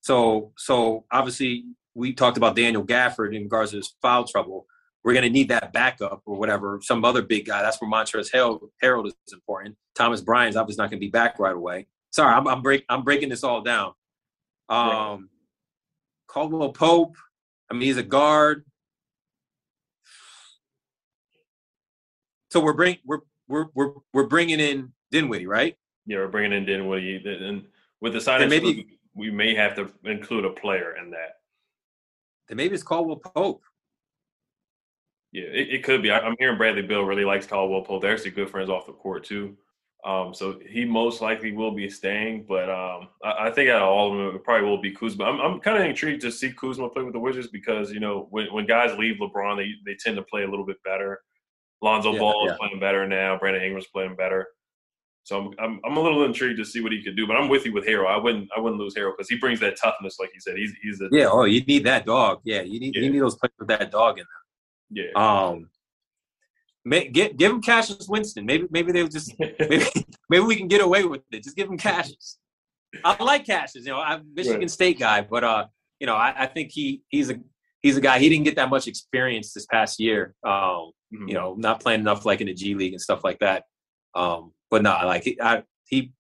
So, so obviously, we talked about Daniel Gafford in regards to his foul trouble. We're going to need that backup or whatever, some other big guy. That's where Montrezl Harrell, Harrell is important. Thomas Bryant's obviously not going to be back right away. Sorry, I'm, I'm break I'm breaking this all down. Um, right. Caldwell Pope. I mean, he's a guard. So we're bring we're we're we're we're bringing in Dinwiddie, right? Yeah, we're bringing in Dinwiddie, and with the signing, maybe we may have to include a player in that. Then maybe it's Caldwell Pope. Yeah, it, it could be. I, I'm hearing Bradley Beal really likes Caldwell Pope. They're actually good friends off the court too. Um, so he most likely will be staying, but um, I, I think out of all of them, it probably will be Kuzma. I'm, I'm kind of intrigued to see Kuzma play with the Wizards because, you know, when, when guys leave LeBron, they they tend to play a little bit better. Lonzo yeah, Ball yeah. is playing better now. Brandon Ingram's playing better. So I'm, I'm I'm a little intrigued to see what he could do, but I'm with you with Harrell. I wouldn't I wouldn't lose Harrell because he brings that toughness, like you said. He's he's a yeah. Oh, you need that dog. Yeah, you need yeah. you need those players with that dog in them. Yeah. Um. Give, give him Cassius Winston. Maybe maybe they'll just maybe, maybe we can get away with it. Just give him Cassius. I like Cassius. You know, I'm a Michigan right. State guy, but uh, you know, I, I think he he's a he's a guy. He didn't get that much experience this past year. Um, mm-hmm. you know, not playing enough like in the G League and stuff like that. Um, but no, nah, like he, I he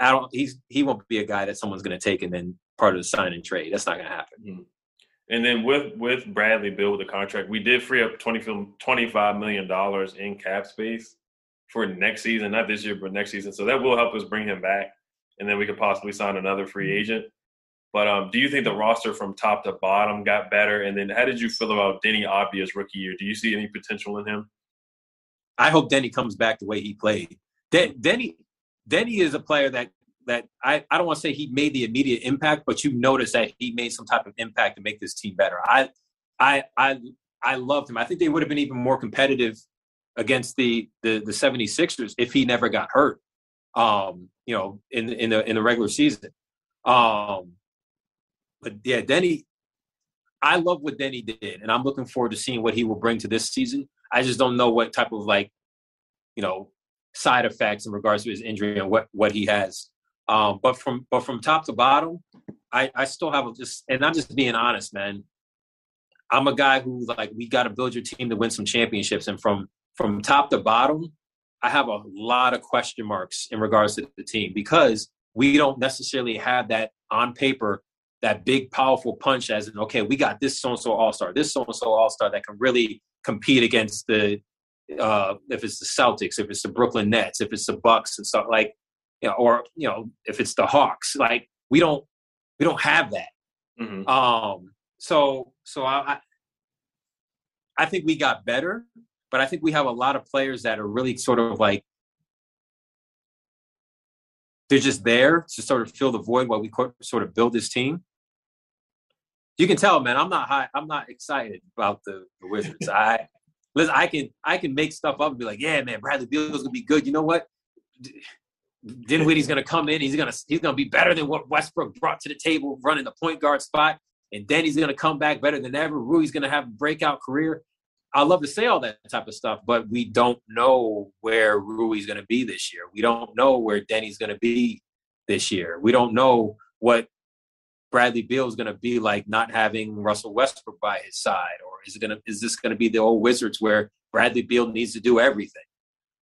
I don't he's he won't be a guy that someone's going to take and then part of the sign and trade. That's not going to happen. Mm-hmm. And then with, with Bradley Beal with the contract, we did free up twenty-five million dollars in cap space for next season, not this year, but next season. So that will help us bring him back, and then we could possibly sign another free agent. But um, do you think the roster from top to bottom got better? And then how did you feel about Denny Obia's rookie year? Do you see any potential in him? I hope Denny comes back the way he played. De- Denny, Denny is a player that – that I, I don't want to say he made the immediate impact, but you notice that he made some type of impact to make this team better. I I I I loved him. I think they would have been even more competitive against the the, the seventy-sixers if he never got hurt, um, you know, in in the in the regular season. Um, but yeah, Denny, I love what Denny did, and I'm looking forward to seeing what he will bring to this season. I just don't know what type of, like, you know, side effects in regards to his injury and what, what he has. Um, but from but from top to bottom, I, I still have a just, and I'm just being honest, man. I'm a guy who, like, we got to build your team to win some championships. And from from top to bottom, I have a lot of question marks in regards to the team because we don't necessarily have that on paper, that big, powerful punch as in, okay, we got this so-and-so all-star, this so-and-so all-star that can really compete against the, uh, if it's the Celtics, if it's the Brooklyn Nets, if it's the Bucks and stuff like. You know, or, you know, if it's the Hawks, like we don't, we don't have that. Mm-hmm. Um, so, so I, I think we got better, but I think we have a lot of players that are really sort of like, they're just there to sort of fill the void while we co- sort of build this team. You can tell, man, I'm not high. I'm not excited about the, the Wizards. I, listen, I can, I can make stuff up and be like, yeah, man, Bradley Beal is gonna be good. You know what? Dinwiddie's going to come in. He's going to he's going to be better than what Westbrook brought to the table, running the point guard spot. And then he's going to come back better than ever. Rui's going to have a breakout career. I love to say all that type of stuff, but we don't know where Rui's going to be this year. We don't know where Denny's going to be this year. We don't know what Bradley Beal is going to be like not having Russell Westbrook by his side, or is it going to is this going to be the old Wizards where Bradley Beal needs to do everything?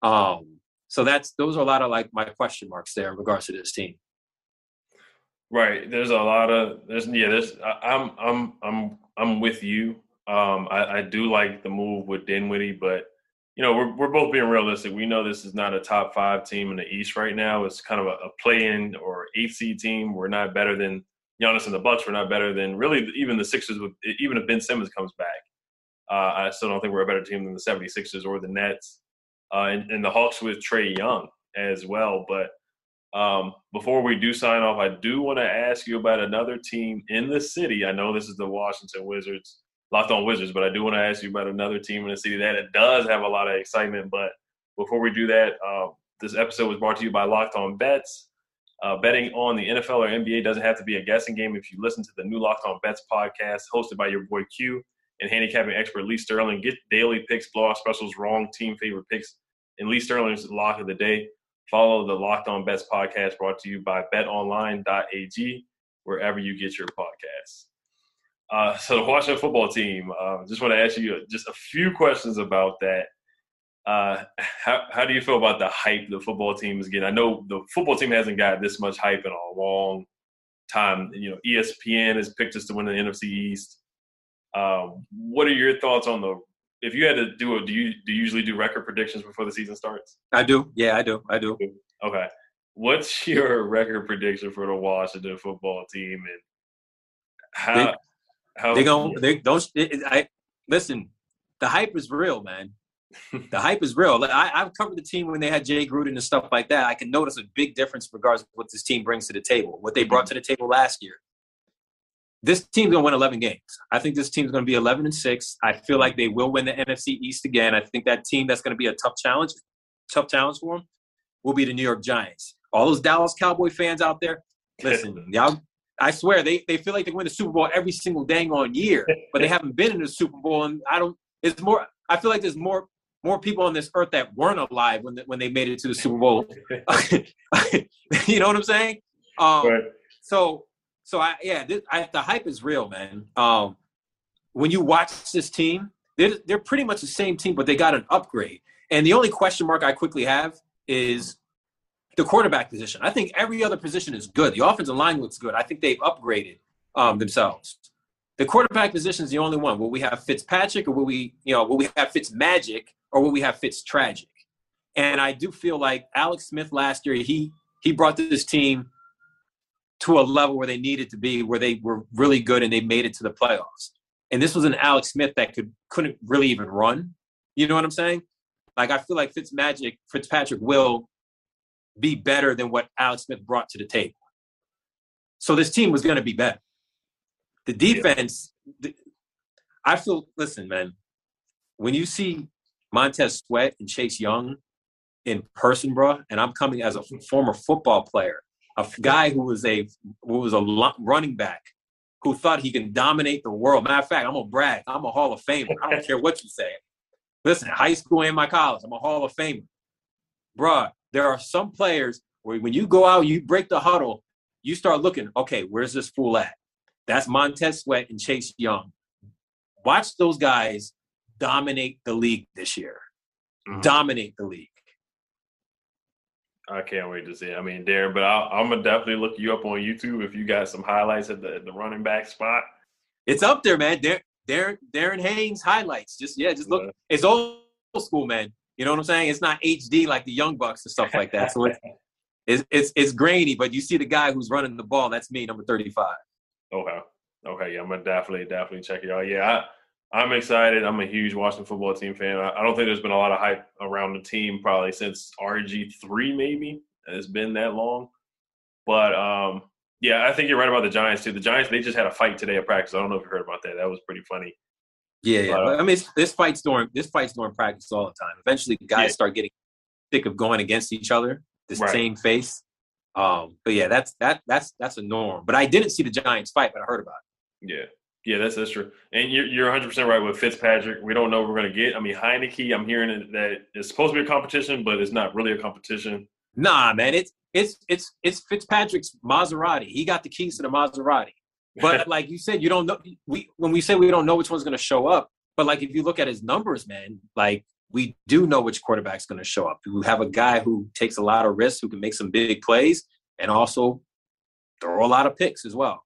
Um. So that's those are a lot of, like, my question marks there in regards to this team. Right. There's a lot of there's yeah. There's I, I'm I'm I'm I'm with you. Um, I, I do like the move with Dinwiddie, but you know we're we're both being realistic. We know this is not a top five team in the East right now. It's kind of a, a play-in or eight seed team. We're not better than Giannis and the Bucks. We're not better than really even the Sixers. Even if Ben Simmons comes back, uh, I still don't think we're a better team than the seventy-sixers or the Nets. Uh, and, and the Hawks with Trae Young as well. But um, before we do sign off, I do want to ask you about another team in the city. I know this is the Washington Wizards, Locked On Wizards, but I do want to ask you about another team in the city that it does have a lot of excitement. But before we do that, uh, this episode was brought to you by Locked On Bets. Uh, betting on the N F L or N B A doesn't have to be a guessing game if you listen to the new Locked On Bets podcast hosted by your boy Q and handicapping expert Lee Sterling. Get daily picks, blowout specials, wrong team favorite picks, and Lee Sterling's Lock of the Day. Follow the Locked On Bets podcast brought to you by bet online dot a g, wherever you get your podcasts. Uh, so the Washington football team, uh, just want to ask you just a few questions about that. Uh, how how do you feel about the hype the football team is getting? I know the football team hasn't got this much hype in a long time. You know, E S P N has picked us to win the N F C East. Uh, what are your thoughts on the? If you had to do it, do you do you usually do record predictions before the season starts? I do. Yeah, I do. I do. Okay. What's your record prediction for the Washington football team, and how they, how they gonna they don't it, I listen? The hype is real, man. The hype is real. I, I've covered the team when they had Jay Gruden and stuff like that. I can notice a big difference in regards to what this team brings to the table, what they brought to the table last year. This team's going to win eleven games. I think this team's going to be eleven and six. I feel like they will win the N F C East again. I think that team that's going to be a tough challenge, tough challenge for them will be the New York Giants. All those Dallas Cowboy fans out there, listen, y'all, I swear, they, they feel like they win the Super Bowl every single dang on year, but they haven't been in the Super Bowl, and I don't – it's more – I feel like there's more – more people on this earth that weren't alive when the, when they made it to the Super Bowl. You know what I'm saying? Um, right. So, so I, yeah, this, I, the hype is real, man. Um, when you watch this team, they're, they're pretty much the same team, but they got an upgrade. And the only question mark I quickly have is the quarterback position. I think every other position is good. The offensive line looks good. I think they've upgraded um, themselves. The quarterback position is the only one. Will we have Fitzpatrick, or will we, you know, will we have Fitzmagic, or will we have Fitztragic? And I do feel like Alex Smith last year, he he brought this team to a level where they needed to be, where they were really good and they made it to the playoffs. And this was an Alex Smith that could couldn't really even run. You know what I'm saying? Like, I feel like Fitzmagic, Fitzpatrick will be better than what Alex Smith brought to the table. So this team was going to be better. The defense, yeah. I feel, listen, man, when you see Montez Sweat and Chase Young in person, bro, and I'm coming as a former football player, a guy who was a who was a running back who thought he can dominate the world. Matter of fact, I'm going to brag. I'm a Hall of Famer. I don't care what you say. Listen, high school and my college, I'm a Hall of Famer. Bro, there are some players where when you go out, you break the huddle, you start looking, okay, where's this fool at? That's Montez Sweat and Chase Young. Watch those guys dominate the league this year. Mm-hmm. Dominate the league. I can't wait to see it. I mean, Darren, but I'll, I'm going to definitely look you up on YouTube if you got some highlights at the, at the running back spot. It's up there, man. Darren, Darren, Darren Haynes highlights. Just, yeah, just look. Yeah. It's old school, man. You know what I'm saying? It's not H D like the Young Bucks and stuff like that. So it's, it's, it's, it's grainy, but you see the guy who's running the ball. That's me, number thirty-five. Okay. Okay. Yeah, I'm gonna definitely, definitely check it out. Yeah, I, I'm excited. I'm a huge Washington football team fan. I, I don't think there's been a lot of hype around the team probably since R G three, maybe. It's been that long. But um, yeah, I think you're right about the Giants too. The Giants, they just had a fight today at practice. I don't know if you heard about that. That was pretty funny. Yeah, yeah. Uh, I mean, it's, this fight's during this fight's during practice all the time. Eventually, guys yeah. start getting sick of going against each other. This right. same face. Um, but yeah, that's that that's that's a norm. But I didn't see the Giants fight, but I heard about it. Yeah, yeah, that's that's true. And you're you're one hundred percent right with Fitzpatrick. We don't know what we're gonna get. I mean, Heineke, I'm hearing that it's supposed to be a competition, but it's not really a competition. Nah, man, it's it's it's it's Fitzpatrick's Maserati. He got the keys to the Maserati. But like you said, you don't know. We when we say we don't know which one's gonna show up, but like if you look at his numbers, man, like. We do know which quarterback's going to show up. We have a guy who takes a lot of risks, who can make some big plays, and also throw a lot of picks as well.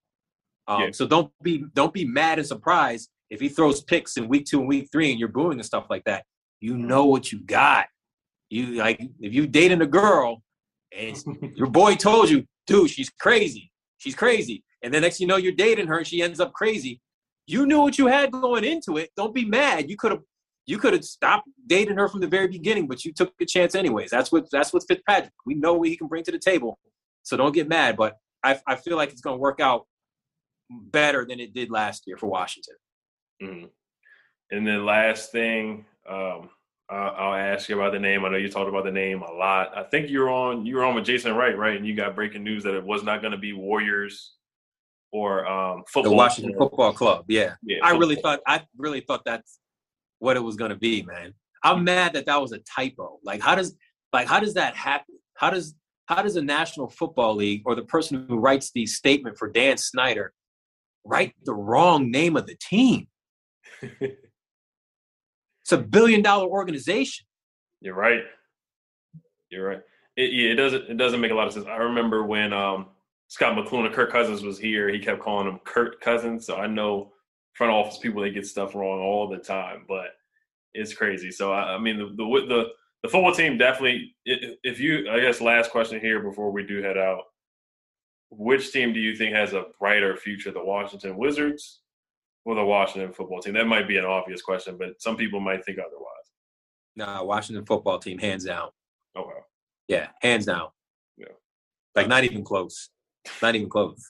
Um, yeah. So don't be don't be mad and surprised if he throws picks in week two and week three, and you're booing and stuff like that. You know what you got. You like if you dating a girl, and your boy told you, dude, she's crazy, she's crazy, and then next you know you're dating her, and she ends up crazy. You knew what you had going into it. Don't be mad. You could have. You could have stopped dating her from the very beginning, but you took a chance anyways. That's what that's what Fitzpatrick. We know what he can bring to the table, so don't get mad. But I, I feel like it's going to work out better than it did last year for Washington. Mm-hmm. And then last thing, um, I'll, I'll ask you about the name. I know you talked about the name a lot. I think you're on you were on with Jason Wright, right? And you got breaking news that it was not going to be Warriors or um, football. The Washington Club. Football Club. Yeah, yeah I really thought I really thought that's. What it was going to be, man. I'm mad that that was a typo. Like, how does, like, how does that happen? How does, how does the National Football League or the person who writes the statement for Dan Snyder write the wrong name of the team? It's a billion dollar organization. You're right. You're right. It, yeah, it doesn't it doesn't make a lot of sense. I remember when um, Scott McClune and Kirk Cousins was here, he kept calling him Kirk Cousins. So I know front office people, they get stuff wrong all the time, but it's crazy. So I, I mean, the the the, the football team definitely. If you, I guess, last question here before we do head out, which team do you think has a brighter future, the Washington Wizards or the Washington football team? That might be an obvious question, but some people might think otherwise. No, Washington football team, hands down. Oh, wow. Yeah, hands down. Yeah, like not even close. Not even close.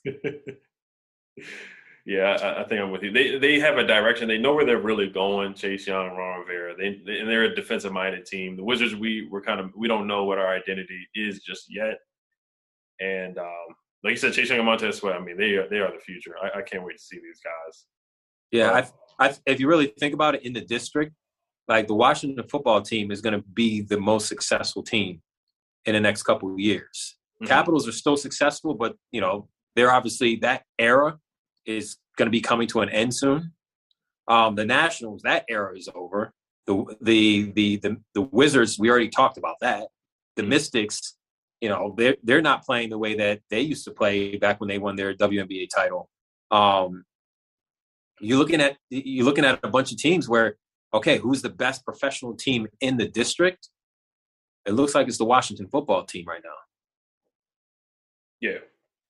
Yeah, I, I think I'm with you. They they have a direction. They know where they're really going. Chase Young, Ron Rivera. They, they and they're a defensive-minded team. The Wizards, we we're kind of we don't know what our identity is just yet. And um, like you said, Chase Young and Montez Sweat. I mean, they are they are the future. I, I can't wait to see these guys. Yeah, um, I I if you really think about it, in the district, like the Washington football team is going to be the most successful team in the next couple of years. Mm-hmm. Capitals are still successful, but you know they're obviously that era is going to be coming to an end soon. Um, the Nationals, that era is over. The, the the the the Wizards, we already talked about that. The Mystics, you know, they're, they're not playing the way that they used to play back when they won their W N B A title. Um, you're looking at you're looking at a bunch of teams where, okay, who's the best professional team in the district? It looks like it's the Washington football team right now. Yeah,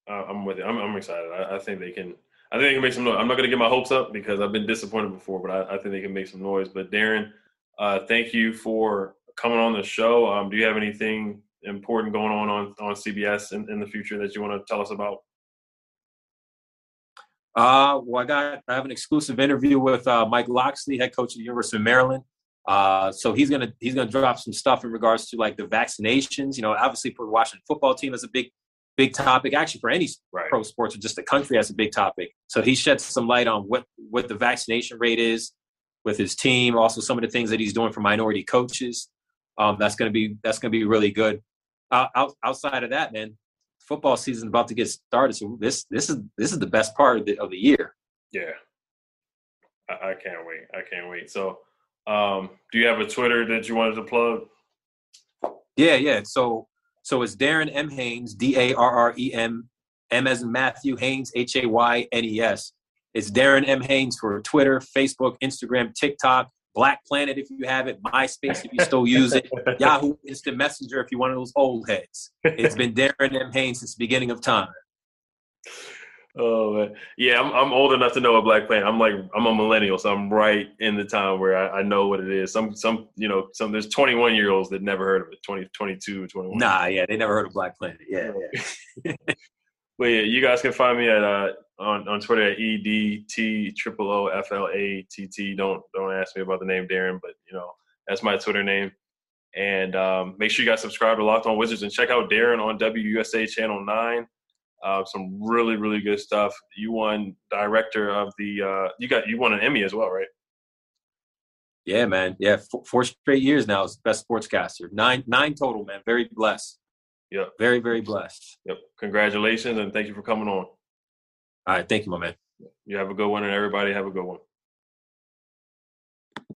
uh, I'm with you. I'm, I'm excited. I, I think they can – I think they can make some noise. I'm not going to get my hopes up because I've been disappointed before, but I, I think they can make some noise. But, Darren, uh, thank you for coming on the show. Um, do you have anything important going on on, on C B S in, in the future that you want to tell us about? Uh, well, I got I have an exclusive interview with uh, Mike Loxley, head coach of the University of Maryland. Uh, so he's gonna he's gonna drop some stuff in regards to like the vaccinations. You know, obviously for the Washington football team, that's a big big topic. Actually, for any right. pro sports or just the country, that's a big topic. So he sheds some light on what what the vaccination rate is with his team. Also, some of the things that he's doing for minority coaches. Um, that's gonna be that's gonna be really good. Uh, out, outside of that, man, football season about to get started. So this this is this is the best part of the of the year. Yeah, I, I can't wait. I can't wait. So. Um, do you have a Twitter that you wanted to plug? Yeah, yeah. So so it's Darren M. Haynes, D A R R E M, M as in Matthew, Haynes, H A Y N E S. It's Darren M. Haynes for Twitter, Facebook, Instagram, TikTok, Black Planet if you have it, MySpace if you still use it, Yahoo Instant Messenger if you're one of those old heads. It's been Darren M. Haynes since the beginning of time. Oh man. Yeah, I'm I'm old enough to know a Black Planet. I'm like I'm a millennial, so I'm right in the time where I, I know what it is. Some some you know some there's twenty-one year olds that never heard of it. twenty, twenty-two, twenty-one. Nah, yeah, they never heard of Black Planet. Yeah, yeah. But yeah, you guys can find me at uh on, on Twitter at E D T O O F L A T T. Don't don't ask me about the name Darren, but you know that's my Twitter name. And um, make sure you guys subscribe to Locked On Wizards and check out Darren on W U S A Channel Nine. Uh, some really, really good stuff. You won director of the uh, you got you won an Emmy as well, right? Yeah, man. Yeah, four, four straight years now as best sportscaster. Nine, nine total, man. Very blessed. Yep. Very, very blessed. Yep. Congratulations, and thank you for coming on. All right, thank you, my man. You have a good one, and everybody have a good one.